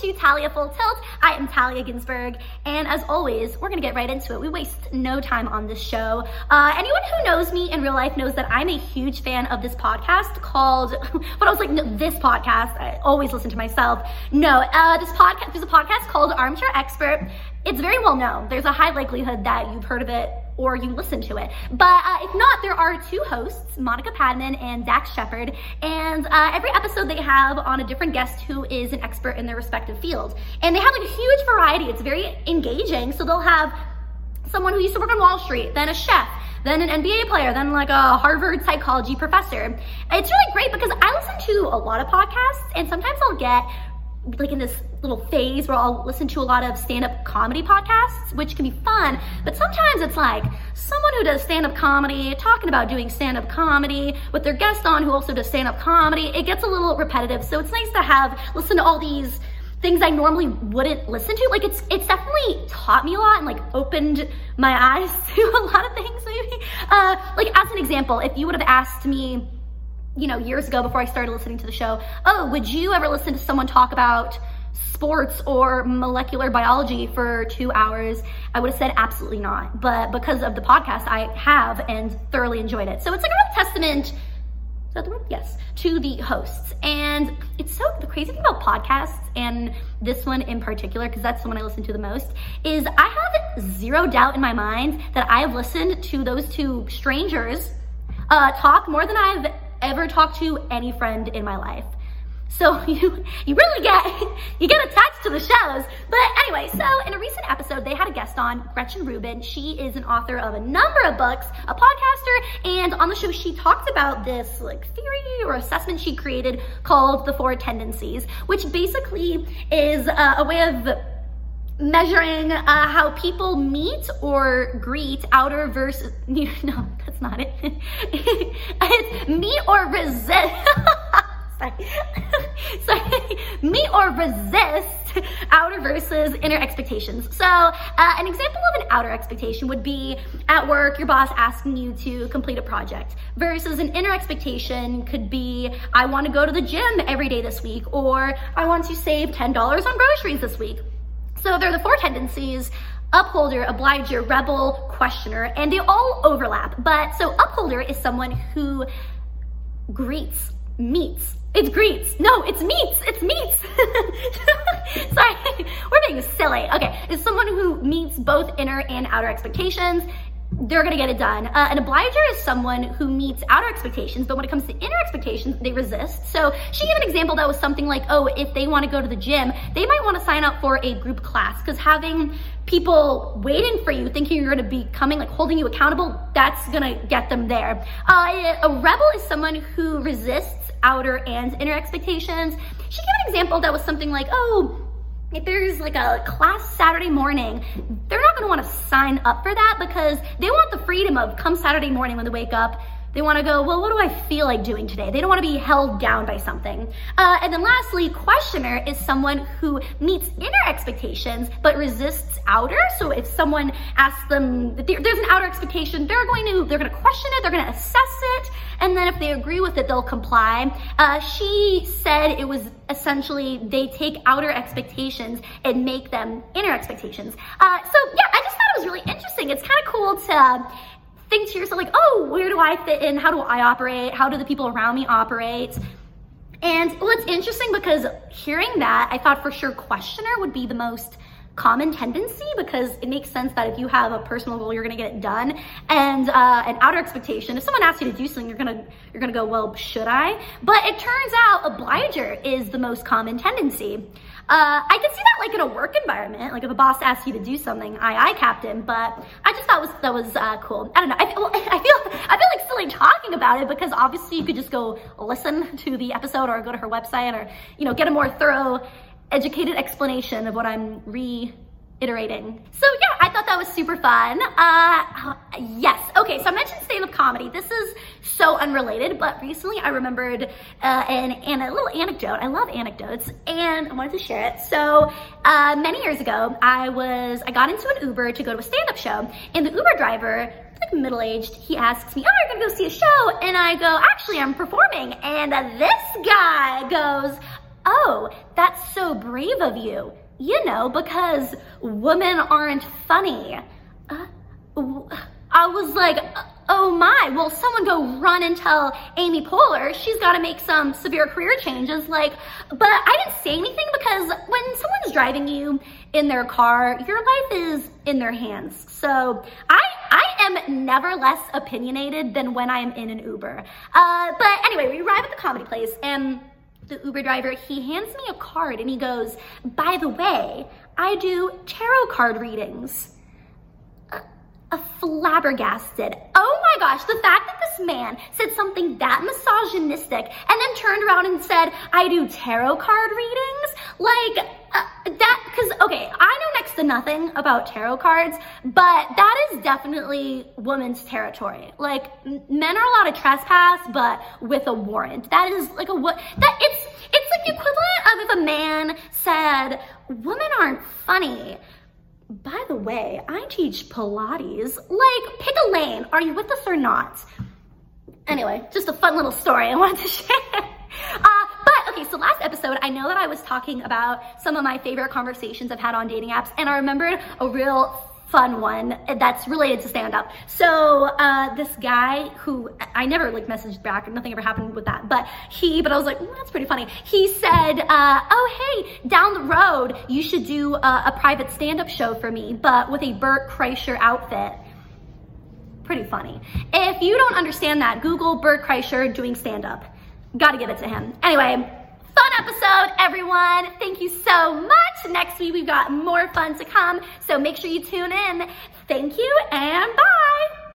to Talya Full Tilt. I am Talia Ginsberg, and as always, we're gonna get right into it. We waste no time on this show. Anyone who knows me in real life knows that I'm a huge fan of this podcast called, but I was like, no, this podcast, I always listen to myself. No, there's a podcast called Armchair Expert. It's very well known. There's a high likelihood that you've heard of it or you listen to it. But if not, there are two hosts, Monica Padman and Dax Shepard, and every episode they have on a different guest who is an expert in their respective field. And they have like a huge variety. It's very engaging. So they'll have someone who used to work on Wall Street, then a chef, then an NBA player, then like a Harvard psychology professor. It's really great because I listen to a lot of podcasts, and sometimes I'll get like in this little phase where I'll listen to a lot of stand-up comedy podcasts, which can be fun, but sometimes it's like someone who does stand-up comedy talking about doing stand-up comedy with their guest on who also does stand-up comedy. It gets a little repetitive, so it's nice to have listen to all these things I normally wouldn't listen to. Like it's definitely taught me a lot and like opened my eyes to a lot of things maybe. Like as an example, if you would have asked me, you know, years ago before I started listening to the show, oh, would you ever listen to someone talk about sports or molecular biology for 2 hours? I would have said absolutely not. But because of the podcast, I have and thoroughly enjoyed it. So it's like a real testament, is that the word? Yes, to the hosts. And it's so, the crazy thing about podcasts and this one in particular, because that's the one I listen to the most, is I have zero doubt in my mind that I have listened to those two strangers talk more than I've ever talked to any friend in my life. So you really get attached to the shows. But anyway, so in a recent episode, they had a guest on, Gretchen Rubin. She is an author of a number of books, a podcaster, and on the show, she talked about this like theory or assessment she created called the Four Tendencies, which basically is a way of measuring how people meet or greet outer versus, no, that's not it. It's meet or resist. Sorry. Meet or resist outer versus inner expectations. So an example of an outer expectation would be at work, your boss asking you to complete a project, versus an inner expectation could be, I want to go to the gym every day this week, or I want to save $10 on groceries this week. So they're the four tendencies: upholder, obliger, rebel, questioner, and they all overlap. But so upholder is someone who greets, meets. It's greets. No, it's meets. It's meets. Sorry, we're being silly. Okay, it's someone who meets both inner and outer expectations. They're going to get it done. An obliger is someone who meets outer expectations, but when it comes to inner expectations, they resist. So she gave an example that was something like, oh, if they want to go to the gym, they might want to sign up for a group class, because having people waiting for you, thinking you're going to be coming, like holding you accountable, that's going to get them there. A rebel is someone who resists outer and inner expectations. She gave an example that was something like, oh, if there's like a class Saturday morning, they're not going to want to sign up for that because they want the freedom of come Saturday morning when they wake up, they want to go, well, what do I feel like doing today? They don't want to be held down by something. And then lastly, questioner is someone who meets inner expectations but resists outer. So if someone asks them, there's an outer expectation, they're going to question it, they're going to assess it, and then if they agree with it, they'll comply. She said it was essentially they take outer expectations and make them inner expectations. So yeah, I just thought it was really interesting. It's kind of cool to think to yourself like, oh, where do I fit in? How do I operate? How do the people around me operate? And well, it's interesting because hearing that, I thought for sure questioner would be the most common tendency, because it makes sense that if you have a personal goal, you're going to get it done. And an outer expectation, if someone asks you to do something, you're going to go, well, should I? But it turns out obliger is the most common tendency. I could see that like in a work environment, like if a boss asks you to do something, aye, captain, but I just thought that was cool. I don't know. I feel like silly talking about it, because obviously you could just go listen to the episode or go to her website or, get a more thorough, educated explanation of what I'm reiterating. So yeah, I thought that was super fun. Yes. Okay. So I mentioned stand-up comedy. This is so unrelated, but recently I remembered a little anecdote. I love anecdotes and I wanted to share it. So many years ago, I got into an Uber to go to a stand-up show, and the Uber driver, like middle-aged, he asks me, oh, you're gonna go see a show? And I go, actually, I'm performing. And this guy goes, Oh, that's so brave of you. You know, because women aren't funny. I was like, oh my, will someone go run and tell Amy Poehler she's got to make some severe career changes? Like, but I didn't say anything because when someone's driving you in their car, your life is in their hands. So I am never less opinionated than when I'm in an Uber. But anyway, we arrive at the comedy place and the Uber driver, he hands me a card and he goes, by the way, I do tarot card readings. Flabbergasted. Oh my gosh, the fact that this man said something that misogynistic and then turned around and said, I do tarot card readings? Like, okay, I know next to nothing about tarot cards, but that is definitely women's territory. Like, men are allowed to trespass, but with a warrant. That is like it's like the equivalent of if a man said, women aren't funny. By the way, I teach Pilates. Like, pick a lane. Are you with us or not? Anyway, just a fun little story I wanted to share. But okay, so last episode, I know that I was talking about some of my favorite conversations I've had on dating apps, and I remembered a real fun one that's related to stand-up. So this guy who I never like messaged back, nothing ever happened with that, but I was like, that's pretty funny. He said, oh hey, down the road, you should do a private stand-up show for me, but with a Bert Kreischer outfit. Pretty funny. If you don't understand that, Google Bert Kreischer doing stand-up. Gotta give it to him. Anyway, fun episode, everyone. Thank you so much. Next week, we've got more fun to come, so make sure you tune in. Thank you, and bye.